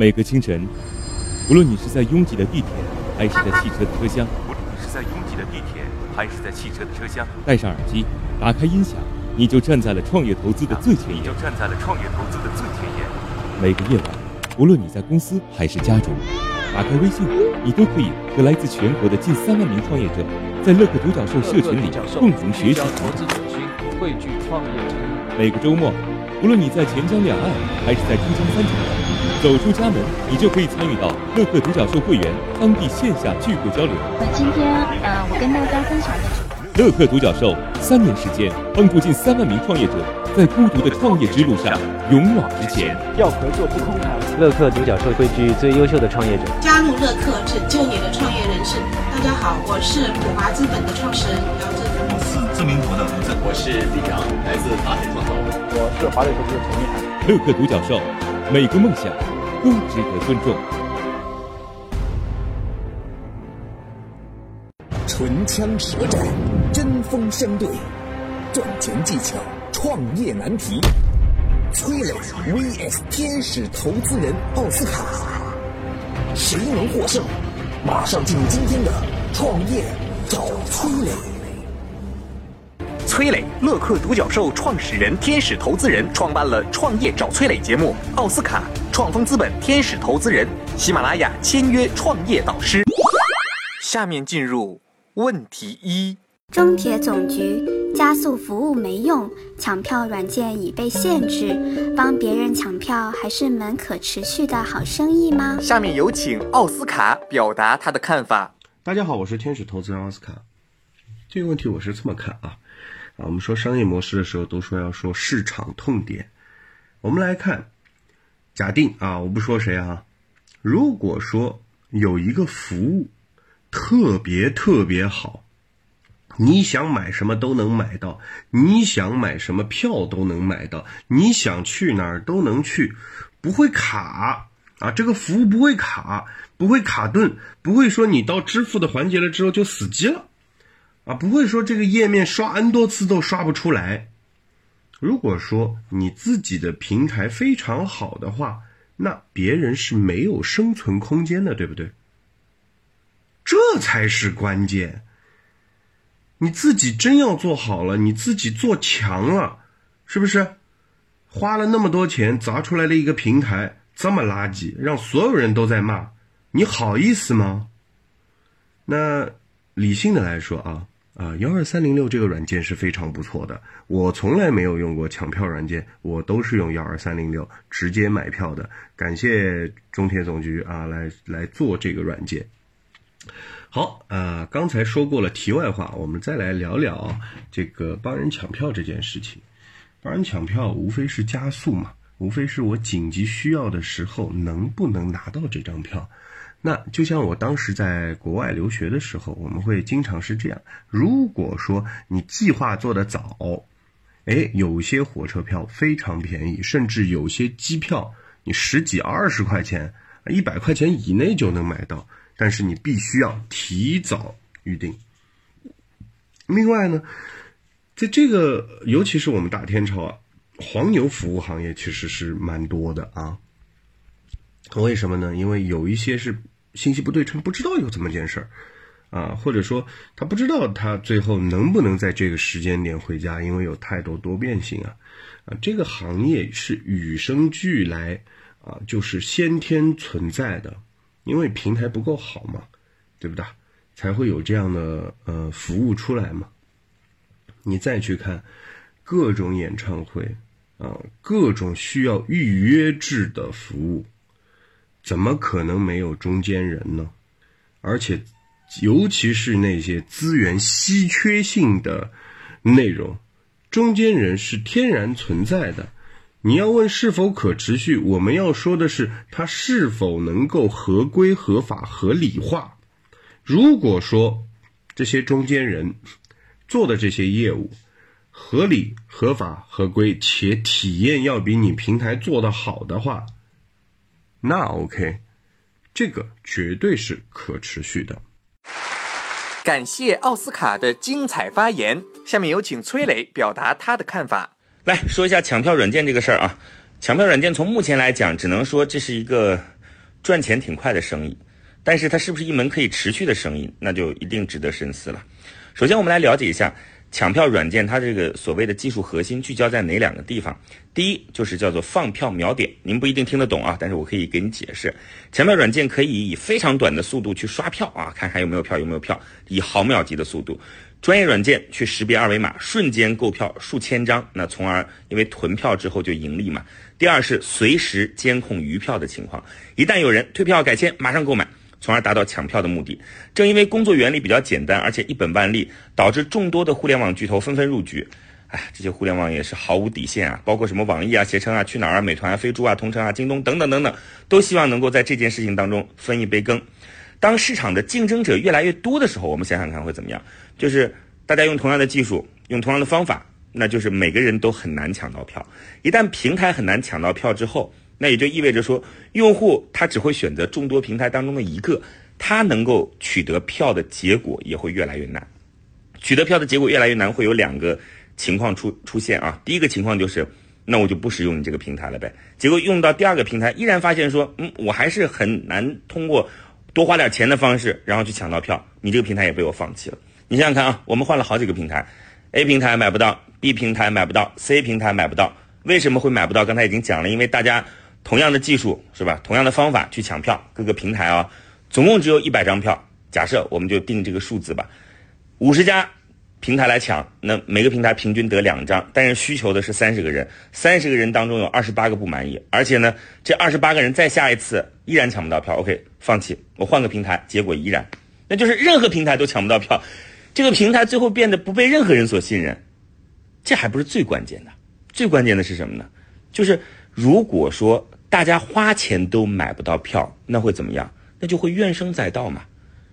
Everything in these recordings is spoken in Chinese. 每个清晨，无论你是在拥挤的地铁，还是在汽车的车厢，戴上耳机，打开音响，你就站在了创业投资的最前沿。每个夜晚，无论你在公司还是家中，打开微信，你都可以和来自全国的近3万名创业者，在乐客独角兽社群里共同学习投资者群，汇聚创业者。每个周末，无论你在钱江两岸还是在珠江三角洲，走出家门，你就可以参与到乐客独角兽会员当地线下聚会交流。今天，我跟大家分享的乐客独角兽3年时间，帮助近3万名创业者在孤独的创业之路上勇往直前。要合作不空谈，乐客独角兽汇聚最优秀的创业者，加入乐客，拯救你的创业人生。大家好，我是普华资本的创始人姚振东，我是自民国的洪振，我是李阳，来自华晨创投，我是华瑞投资的陈立海。乐客独角兽。每个梦想都值得尊重。唇枪舌战，针锋相对，赚钱技巧，创业难题。崔磊 VS 天使投资人奥斯卡，谁能获胜？马上进入今天的创业找崔磊。崔磊，乐客独角兽创始人、天使投资人，创办了《创业找崔磊》节目。奥斯卡，创丰资本天使投资人，喜马拉雅签约创业导师。下面进入问题一：中铁总局加速服务没用，抢票软件已被限制，帮别人抢票还是门可持续的好生意吗？下面有请奥斯卡表达他的看法。大家好，我是天使投资人奥斯卡。这个问题我是这么看啊。我们说商业模式的时候都说要说市场痛点。我们来看，假定啊，我不说谁啊，如果说有一个服务特别特别好，你想买什么都能买到，你想买什么票都能买到，你想去哪儿都能去，不会卡啊，这个服务不会卡，不会卡顿，不会说你到支付的环节了之后就死机了。不会说这个页面刷 N 多次都刷不出来。如果说你自己的平台非常好的话，那别人是没有生存空间的，对不对？这才是关键。你自己真要做好了，你自己做强了，是不是？花了那么多钱砸出来了一个平台，这么垃圾，让所有人都在骂，你好意思吗？那理性的来说啊，12306这个软件是非常不错的，我从来没有用过抢票软件，我都是用12306直接买票的，感谢中铁总局啊，来做这个软件。好，刚才说过了题外话，我们再来聊聊这个帮人抢票这件事情。帮人抢票无非是加速嘛，无非是我紧急需要的时候能不能拿到这张票。那就像我当时在国外留学的时候，我们会经常是这样，如果说你计划做得早，有些火车票非常便宜，甚至有些机票你10几20块钱100块钱以内就能买到，但是你必须要提早预定。另外呢，在这个尤其是我们大天朝啊，黄牛服务行业其实是蛮多的啊。为什么呢？因为有一些是信息不对称，不知道有这么件事儿啊，或者说他不知道他最后能不能在这个时间点回家，因为有太多多变性啊，这个行业是与生俱来啊，就是先天存在的，因为平台不够好嘛，对不对？才会有这样的服务出来嘛。你再去看各种演唱会啊，各种需要预约制的服务。怎么可能没有中间人呢？而且尤其是那些资源稀缺性的内容，中间人是天然存在的。你要问是否可持续，我们要说的是它是否能够合规合法合理化。如果说这些中间人做的这些业务合理合法合规，且体验要比你平台做得好的话，那 OK， 这个绝对是可持续的。感谢奥斯卡的精彩发言，下面有请崔磊表达他的看法。来说一下抢票软件这个事儿啊，抢票软件从目前来讲，只能说这是一个赚钱挺快的生意，但是它是不是一门可以持续的生意，那就一定值得深思了。首先我们来了解一下抢票软件它这个所谓的技术核心聚焦在哪两个地方。第一就是叫做放票秒点，您不一定听得懂啊，但是我可以给你解释。抢票软件可以以非常短的速度去刷票啊，看还有没有票有没有票，以毫秒级的速度。专业软件去识别二维码，瞬间购票数千张，那从而因为囤票之后就盈利嘛。第二是随时监控余票的情况，一旦有人退票改签，马上购买，从而达到抢票的目的。正因为工作原理比较简单，而且一本万利，导致众多的互联网巨头纷纷入局。哎，这些互联网也是毫无底线啊，包括什么网易啊、携程啊、去哪儿啊、美团啊、飞猪啊、同城啊、京东等等等等，都希望能够在这件事情当中分一杯羹。当市场的竞争者越来越多的时候，我们想想看会怎么样？就是大家用同样的技术，用同样的方法，那就是每个人都很难抢到票。一旦平台很难抢到票之后，那也就意味着说，用户他只会选择众多平台当中的一个，他能够取得票的结果也会越来越难。取得票的结果越来越难，会有两个情况出现啊。第一个情况就是，那我就不使用你这个平台了呗。结果用到第二个平台，依然发现说，我还是很难通过多花点钱的方式，然后去抢到票，你这个平台也被我放弃了。你想想看啊，我们换了好几个平台 ，A 平台买不到 ，B 平台买不到 ，C 平台买不到，为什么会买不到？刚才已经讲了，因为大家同样的技术是吧？同样的方法去抢票，各个平台啊，总共只有100张票。假设我们就定这个数字吧，50家平台来抢，那每个平台平均得2张，但是需求的是30个人，30个人当中有28个不满意，而且呢，这28个人再下一次依然抢不到票 ，OK， 放弃，我换个平台，结果依然，那就是任何平台都抢不到票，这个平台最后变得不被任何人所信任。这还不是最关键的，最关键的是什么呢？就是如果说大家花钱都买不到票，那会怎么样？那就会怨声载道嘛，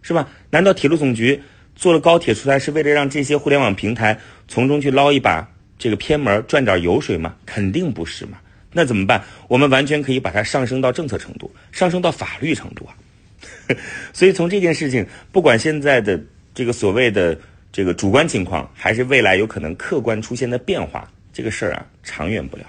是吧？难道铁路总局做了高铁出来是为了让这些互联网平台从中去捞一把这个偏门赚点油水吗？肯定不是嘛。那怎么办？我们完全可以把它上升到政策程度，上升到法律程度啊。所以从这件事情，不管现在的这个所谓的这个主观情况，还是未来有可能客观出现的变化，这个事儿啊长远不了。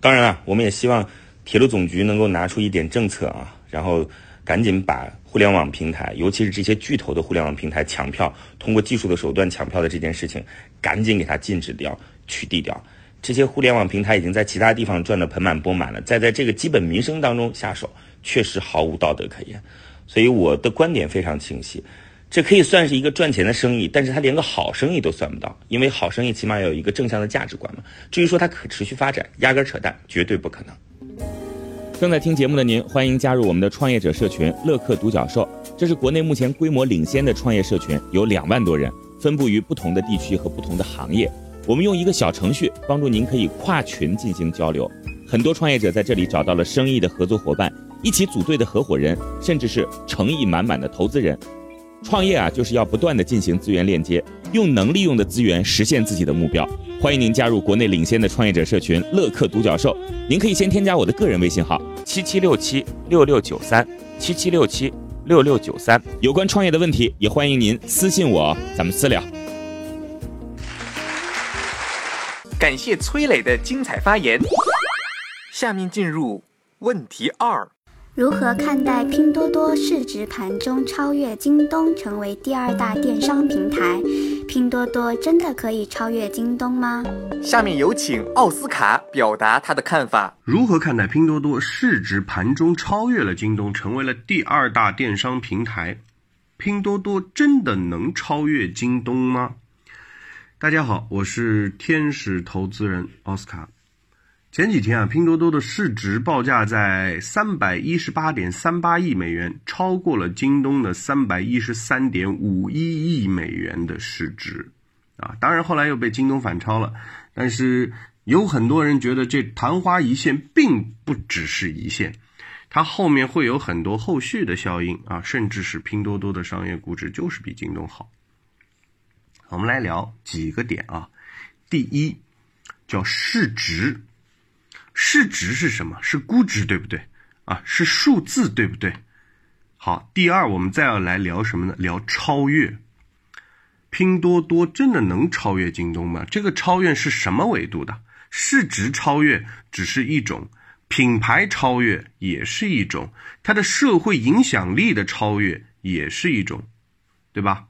当然了，我们也希望铁路总局能够拿出一点政策啊，然后赶紧把互联网平台，尤其是这些巨头的互联网平台抢票，通过技术的手段抢票的这件事情，赶紧给它禁止掉、取缔掉。这些互联网平台已经在其他地方赚得盆满钵满了，再在这个基本民生当中下手，确实毫无道德可言。所以我的观点非常清晰，这可以算是一个赚钱的生意，但是它连个好生意都算不到，因为好生意起码有一个正向的价值观嘛。至于说它可持续发展，压根扯淡，绝对不可能。正在听节目的您，欢迎加入我们的创业者社群乐客独角兽，这是国内目前规模领先的创业社群，有2万多人，分布于不同的地区和不同的行业。我们用一个小程序帮助您可以跨群进行交流，很多创业者在这里找到了生意的合作伙伴，一起组队的合伙人，甚至是诚意满满的投资人。创业啊，就是要不断的进行资源链接，用能利用的资源实现自己的目标。欢迎您加入国内领先的创业者社群乐客独角兽，您可以先添加我的个人微信号77676693，77676693。有关创业的问题，也欢迎您私信我，咱们私聊。感谢崔磊的精彩发言。下面进入问题2。如何看待拼多多市值盘中超越京东，成为第2大电商平台？拼多多真的可以超越京东吗？下面有请奥斯卡表达他的看法。如何看待拼多多市值盘中超越了京东，成为了第2大电商平台？拼多多真的能超越京东吗？大家好，我是天使投资人奥斯卡。前几天啊，拼多多的市值报价在 318.38 亿美元，超过了京东的 313.51 亿美元的市值啊。当然后来又被京东反超了，但是有很多人觉得这昙花一现并不只是一现，它后面会有很多后续的效应啊，甚至是拼多多的商业估值就是比京东好。我们来聊几个点啊。第一，叫市值。市值是什么？是估值，对不对啊？是数字，对不对？好，第2，我们再要来聊什么呢？聊超越。拼多多真的能超越京东吗？这个超越是什么维度的？市值超越只是一种，品牌超越也是一种，它的社会影响力的超越也是一种，对吧？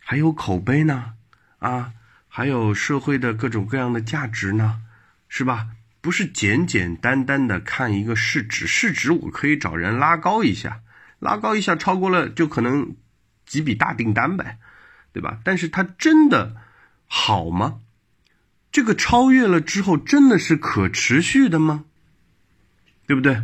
还有口碑呢，啊，还有社会的各种各样的价值呢，是吧？不是简简单单的看一个市值，市值我可以找人拉高一下，拉高一下超过了就可能几笔大订单呗，对吧？但是它真的好吗？这个超越了之后真的是可持续的吗？对不对？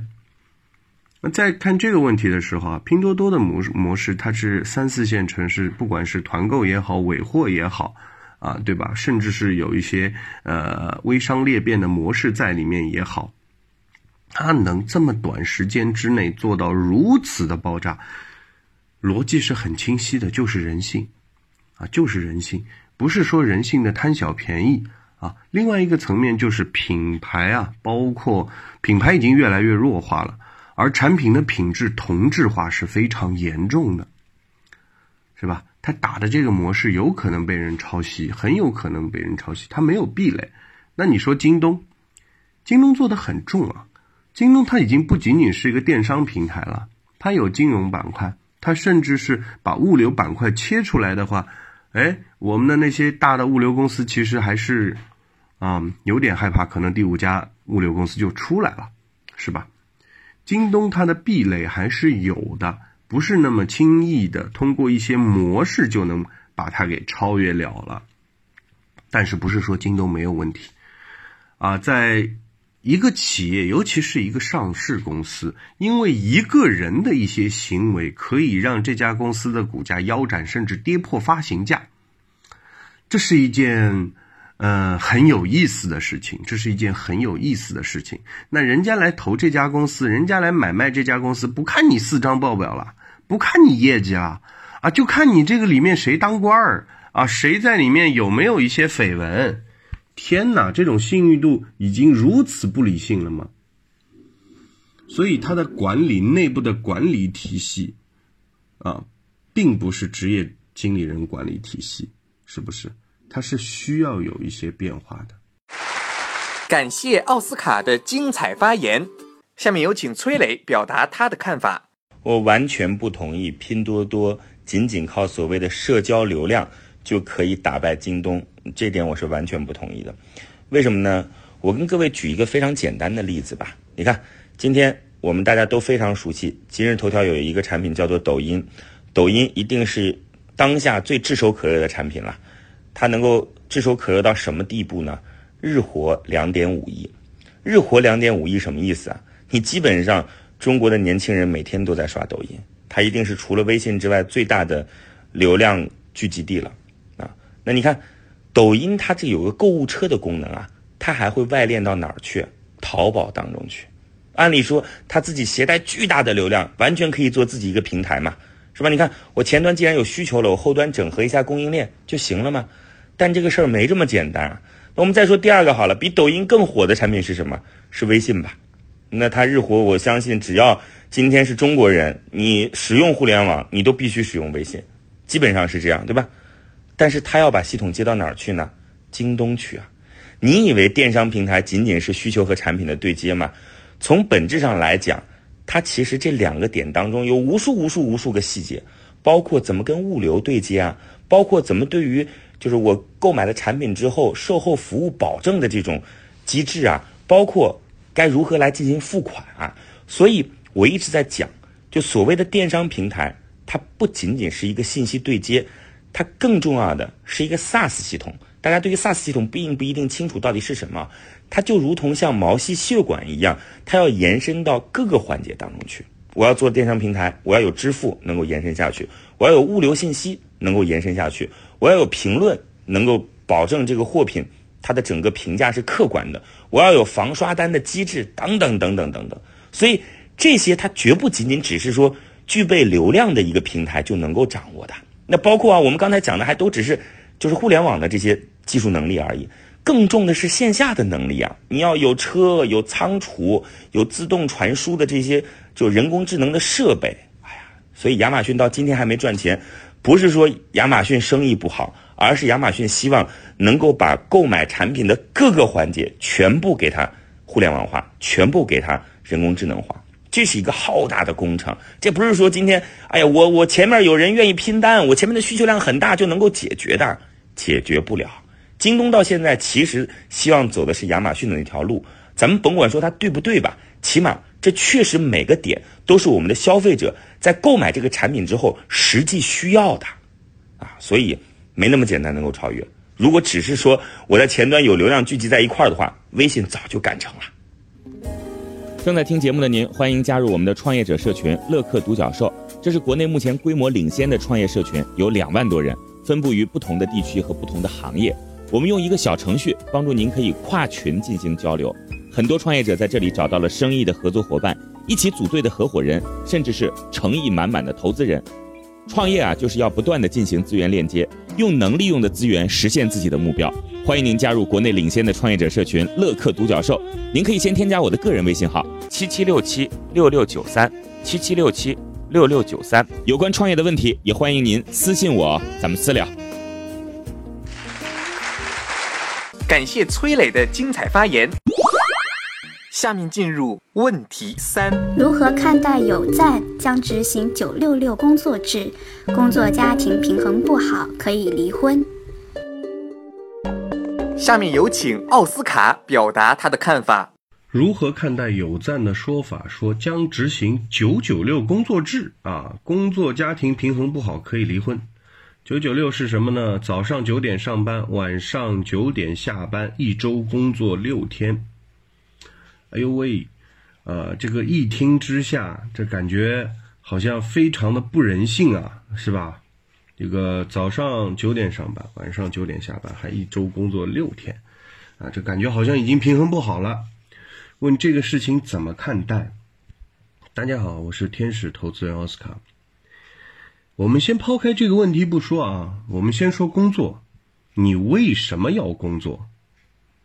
那在看这个问题的时候啊，拼多多的模式它是三四线城市，不管是团购也好，尾货也好啊，对吧？甚至是有一些微商裂变的模式在里面也好，它能这么短时间之内做到如此的爆炸，逻辑是很清晰的，就是人性啊，就是人性，不是说人性的贪小便宜啊。另外一个层面就是品牌啊，包括品牌已经越来越弱化了，而产品的品质同质化是非常严重的，是吧？他打的这个模式有可能被人抄袭，很有可能被人抄袭，他没有壁垒。那你说京东，京东做得很重啊，京东它已经不仅仅是一个电商平台了，它有金融板块，它甚至是把物流板块切出来的话，哎，我们的那些大的物流公司其实还是有点害怕，可能第五家物流公司就出来了，是吧？京东它的壁垒还是有的，不是那么轻易的通过一些模式就能把它给超越了。但是不是说京东没有问题啊，在一个企业，尤其是一个上市公司，因为一个人的一些行为可以让这家公司的股价腰斩，甚至跌破发行价，这是一件很有意思的事情，这是一件很有意思的事情。那人家来投这家公司，人家来买卖这家公司，不看你四张报表了，不看你业绩了啊，就看你这个里面谁当官儿啊，谁在里面有没有一些绯闻。天哪，这种信誉度已经如此不理性了吗？所以它的管理，内部的管理体系啊，并不是职业经理人管理体系，是不是？它是需要有一些变化的。感谢奥斯卡的精彩发言，下面有请崔磊表达他的看法。我完全不同意拼多多仅仅靠所谓的社交流量就可以打败京东，这点我是完全不同意的。为什么呢？我跟各位举一个非常简单的例子吧。你看，今天我们大家都非常熟悉，今日头条有一个产品叫做抖音，抖音一定是当下最炙手可热的产品了。它能够炙手可热到什么地步呢？日活 2.5 亿。日活 2.5 亿什么意思啊？你基本上中国的年轻人每天都在刷抖音，它一定是除了微信之外最大的流量聚集地了。那你看抖音它这有个购物车的功能啊，它还会外链到哪儿去？淘宝当中去。按理说它自己携带巨大的流量，完全可以做自己一个平台嘛，是吧？你看我前端既然有需求了，我后端整合一下供应链就行了嘛。但这个事儿没这么简单啊。那我们再说第二个好了，比抖音更火的产品是什么？是微信吧。那它日活，我相信只要今天是中国人，你使用互联网你都必须使用微信，基本上是这样，对吧？但是他要把系统接到哪儿去呢？京东去啊！你以为电商平台仅仅是需求和产品的对接吗？从本质上来讲，它其实这两个点当中有无数个细节，包括怎么跟物流对接啊，包括怎么对于就是我购买了产品之后售后服务保证的这种机制啊，包括该如何来进行付款啊。所以我一直在讲，就所谓的电商平台，它不仅仅是一个信息对接，它更重要的是一个 SaaS 系统。大家对于 SaaS 系统并不一定清楚到底是什么，它就如同像毛细血管一样，它要延伸到各个环节当中去。我要做电商平台，我要有支付能够延伸下去，我要有物流信息能够延伸下去，我要有评论能够保证这个货品它的整个评价是客观的，我要有防刷单的机制等等等等等等。所以这些它绝不仅仅只是说具备流量的一个平台就能够掌握的。那包括啊，我们刚才讲的还都只是就是互联网的这些技术能力而已，更重的是线下的能力啊！你要有车、有仓储、有自动传输的这些就人工智能的设备。哎呀，所以亚马逊到今天还没赚钱，不是说亚马逊生意不好，而是亚马逊希望能够把购买产品的各个环节全部给它互联网化，全部给它人工智能化。这是一个浩大的工程，这不是说今天，哎呀，我前面有人愿意拼单，我前面的需求量很大就能够解决的，解决不了。京东到现在其实希望走的是亚马逊的那条路，咱们甭管说它对不对吧，起码这确实每个点都是我们的消费者在购买这个产品之后实际需要的，啊，所以没那么简单能够超越。如果只是说我在前端有流量聚集在一块儿的话，微信早就干成了。正在听节目的您，欢迎加入我们的创业者社群乐客独角兽，这是国内目前规模领先的创业社群，有2万多人，分布于不同的地区和不同的行业。我们用一个小程序帮助您可以跨群进行交流，很多创业者在这里找到了生意的合作伙伴，一起组队的合伙人，甚至是诚意满满的投资人。创业啊，就是要不断的进行资源链接，用能利用的资源实现自己的目标。欢迎您加入国内领先的创业者社群乐客独角兽，您可以先添加我的个人微信号77676693，77676693。有关创业的问题，也欢迎您私信我，咱们私聊。感谢崔磊的精彩发言。下面进入问题3：如何看待有赞将执行966工作制？工作家庭平衡不好，可以离婚。下面有请奥斯卡表达他的看法。如何看待有赞的说法，说将执行996工作制啊，工作家庭平衡不好可以离婚。996是什么呢？早上9点上班，晚上9点下班，一周工作6天。哎呦喂，这个一听之下，这感觉好像非常的不人性啊，是吧？这个早上9点上班，晚上9点下班，还一周工作6天，啊，这感觉好像已经平衡不好了。问这个事情怎么看待？大家好，我是天使投资人奥斯卡。我们先抛开这个问题不说啊，我们先说工作，你为什么要工作？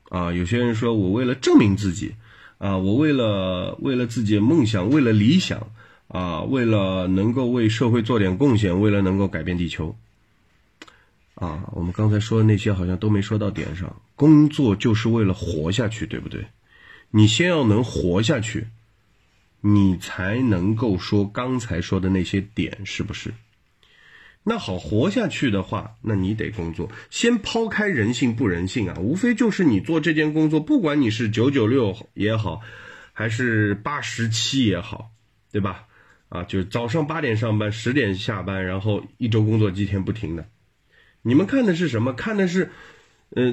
啊，有些人说我为了证明自己。啊，我为了自己的梦想，为了理想，啊，为了能够为社会做点贡献，为了能够改变地球，啊，我们刚才说的那些好像都没说到点上。工作就是为了活下去，对不对？你先要能活下去，你才能够说刚才说的那些点，是不是？那好，活下去的话，那你得工作。先抛开人性不人性啊，无非就是你做这件工作，不管你是996也好，还是87也好，对吧？啊，就是早上8点上班，10点下班，然后一周工作7天不停的。你们看的是什么？看的是，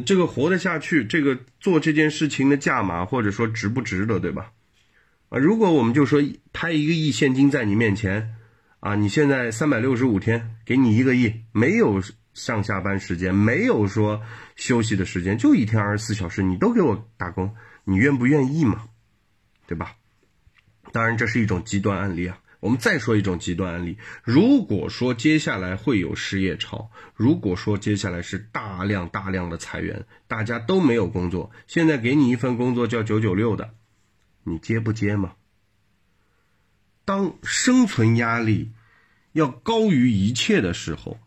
这个活得下去，这个做这件事情的价码，或者说值不值得，对吧？啊，如果我们就说拍1个亿现金在你面前。啊，你现在365天给你1个亿，没有上下班时间，没有说休息的时间，就一天24小时你都给我打工，你愿不愿意嘛？对吧？当然这是一种极端案例啊。我们再说一种极端案例，如果说接下来会有失业潮，如果说接下来是大量的裁员，大家都没有工作，现在给你一份工作叫996的，你接不接嘛？当生存压力要高于一切的时候，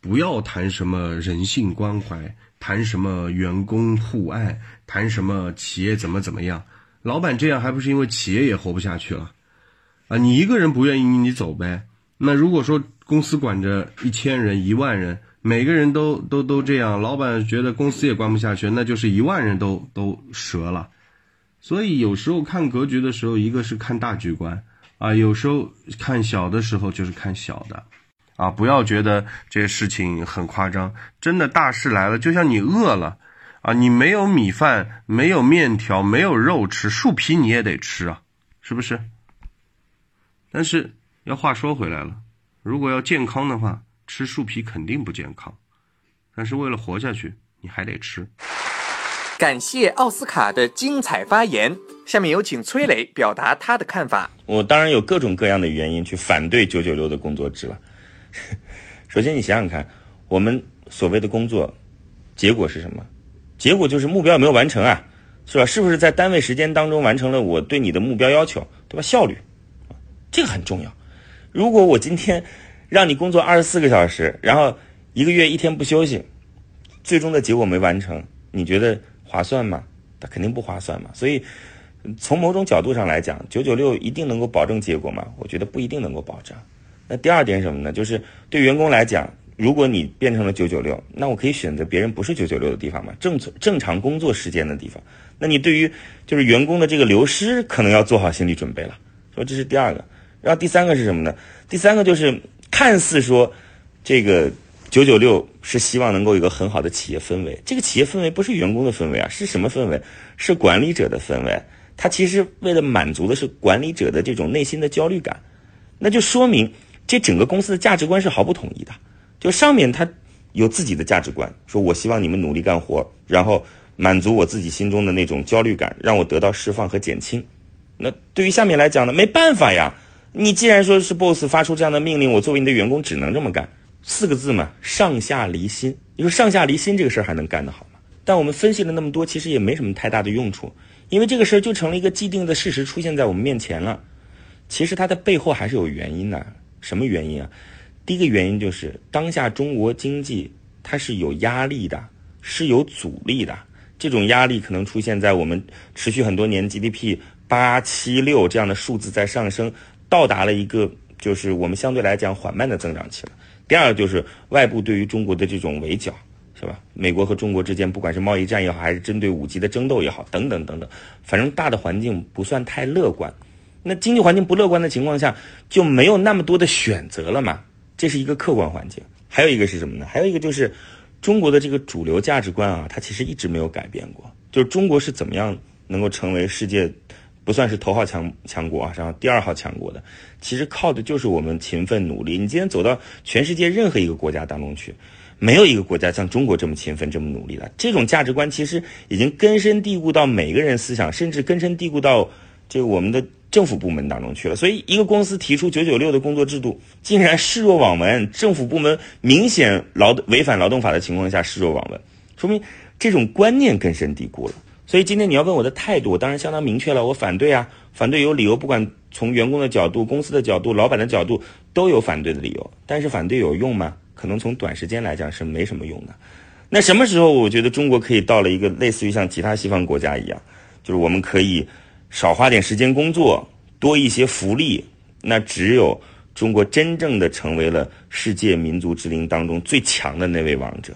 不要谈什么人性关怀，谈什么员工互爱，谈什么企业怎么样，老板这样还不是因为企业也活不下去了啊！你一个人不愿意你走呗。那如果说公司管着1000人1万人，每个人都这样，老板觉得公司也管不下去，那就是1万人都折了。所以有时候看格局的时候，一个是看大局观啊，有时候看小的时候就是看小的，啊，不要觉得这些事情很夸张，真的大事来了，就像你饿了，啊，你没有米饭，没有面条，没有肉吃，树皮你也得吃啊，是不是？但是要话说回来了，如果要健康的话，吃树皮肯定不健康，但是为了活下去，你还得吃。感谢奥斯卡的精彩发言，下面有请崔磊表达他的看法。我当然有各种各样的原因去反对996的工作制了。首先你想想看，我们所谓的工作结果是什么？结果就是目标有没有完成啊，是吧？是不是在单位时间当中完成了我对你的目标要求，对吧？效率，这个很重要。如果我今天让你工作24个小时，然后1个月1天不休息，最终的结果没完成，你觉得划算吗？它肯定不划算嘛。所以从某种角度上来讲，996一定能够保证结果吗？我觉得不一定能够保障。那第二点什么呢？就是对员工来讲，如果你变成了996，那我可以选择别人不是996的地方嘛，正常工作时间的地方。那你对于就是员工的这个流失，可能要做好心理准备了。说这是第二个。然后第三个是什么呢？第三个就是看似说这个996是希望能够有一个很好的企业氛围，这个企业氛围不是员工的氛围啊，是什么氛围？是管理者的氛围。他其实为了满足的是管理者的这种内心的焦虑感，那就说明这整个公司的价值观是毫不统一的。就上面他有自己的价值观，说我希望你们努力干活，然后满足我自己心中的那种焦虑感，让我得到释放和减轻。那对于下面来讲呢，没办法呀，你既然说是 boss 发出这样的命令，我作为你的员工只能这么干。四个字嘛，上下离心。你说上下离心这个事儿还能干得好吗？但我们分析了那么多，其实也没什么太大的用处，因为这个事儿就成了一个既定的事实出现在我们面前了。其实它的背后还是有原因的。什么原因啊？第一个原因就是当下中国经济它是有压力的，是有阻力的。这种压力可能出现在我们持续很多年 GDP 876这样的数字在上升，到达了一个就是我们相对来讲缓慢的增长期了。第二个就是外部对于中国的这种围剿，是吧？美国和中国之间不管是贸易战也好，还是针对5G的争斗也好，等等等等，反正大的环境不算太乐观。那经济环境不乐观的情况下，就没有那么多的选择了嘛，这是一个客观环境。还有一个是什么呢？还有一个就是中国的这个主流价值观啊，它其实一直没有改变过。就是中国是怎么样能够成为世界不算是头号强国啊，然后第二号强国的，其实靠的就是我们勤奋努力。你今天走到全世界任何一个国家当中去，没有一个国家像中国这么勤奋这么努力的。这种价值观其实已经根深蒂固到每个人思想，甚至根深蒂固到这个我们的政府部门当中去了。所以一个公司提出996的工作制度，竟然视若罔闻，政府部门明显违反劳动法的情况下视若罔闻，说明这种观念根深蒂固了。所以今天你要问我的态度，我当然相当明确了，我反对啊，反对有理由，不管从员工的角度、公司的角度、老板的角度都有反对的理由。但是反对有用吗？可能从短时间来讲是没什么用的。那什么时候我觉得中国可以到了一个类似于像其他西方国家一样，就是我们可以少花点时间工作，多一些福利？那只有中国真正的成为了世界民族之林当中最强的那位王者。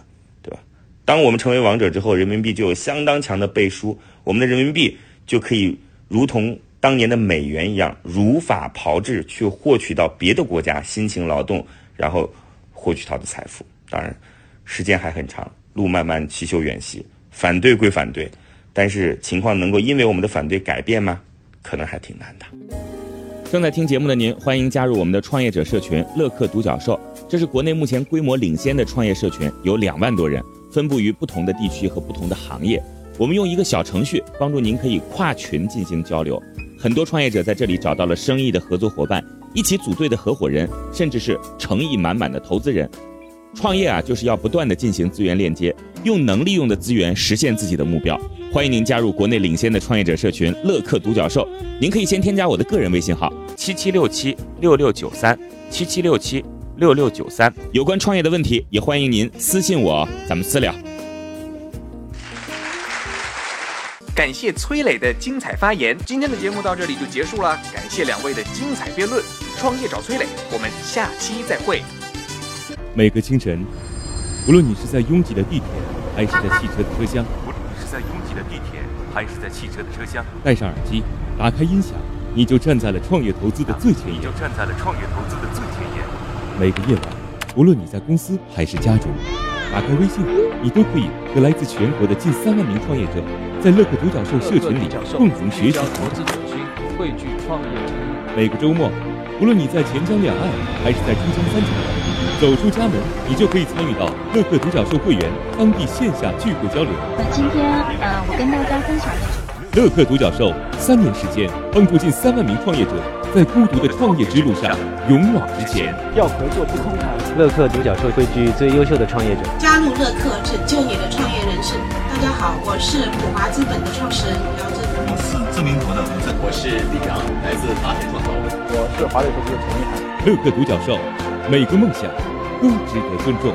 当我们成为王者之后，人民币就有相当强的背书，我们的人民币就可以如同当年的美元一样，如法炮制去获取到别的国家辛勤劳动然后获取到的财富。当然时间还很长，路漫漫其修远兮。反对归反对，但是情况能够因为我们的反对改变吗？可能还挺难的。正在听节目的您，欢迎加入我们的创业者社群乐客独角兽，这是国内目前规模领先的创业社群，有2万多人，分布于不同的地区和不同的行业。我们用一个小程序帮助您可以跨群进行交流，很多创业者在这里找到了生意的合作伙伴，一起组队的合伙人，甚至是诚意满满的投资人。创业啊，就是要不断的进行资源链接，用能利用的资源实现自己的目标。欢迎您加入国内领先的创业者社群乐客独角兽，您可以先添加我的个人微信号7767669377676693，有关创业的问题也欢迎您私信我，咱们私聊。感谢崔磊的精彩发言，今天的节目到这里就结束了，感谢两位的精彩辩论。创业找崔磊，我们下期再会。每个清晨，无论你是在拥挤的地铁还是在汽车的车厢，戴上耳机，打开音响，你就站在了创业投资的最前沿。每个夜晚，无论你在公司还是家中，打开微信，你都可以和来自全国的近3万名创业者，在乐客独角兽社群里共同学习投资者心，汇聚创业。每个周末，无论你在钱江两岸还是在珠江三角洲，走出家门，你就可以参与到乐客独角兽会员当地线下聚会交流。今天，我跟大家分享的乐客独角兽3年时间，帮助近3万名创业者。在孤独的创业之路上勇往直前，要合作不空谈。乐客独角兽汇聚最优秀的创业者，加入乐客，拯救你的创业人生。大家好，我是普华资本的创始人姚振，我是自民国的吴振，我是李阳，来自华晨创投，我是华瑞投资的陈一涵。乐客独角兽，每个梦想都值得尊重。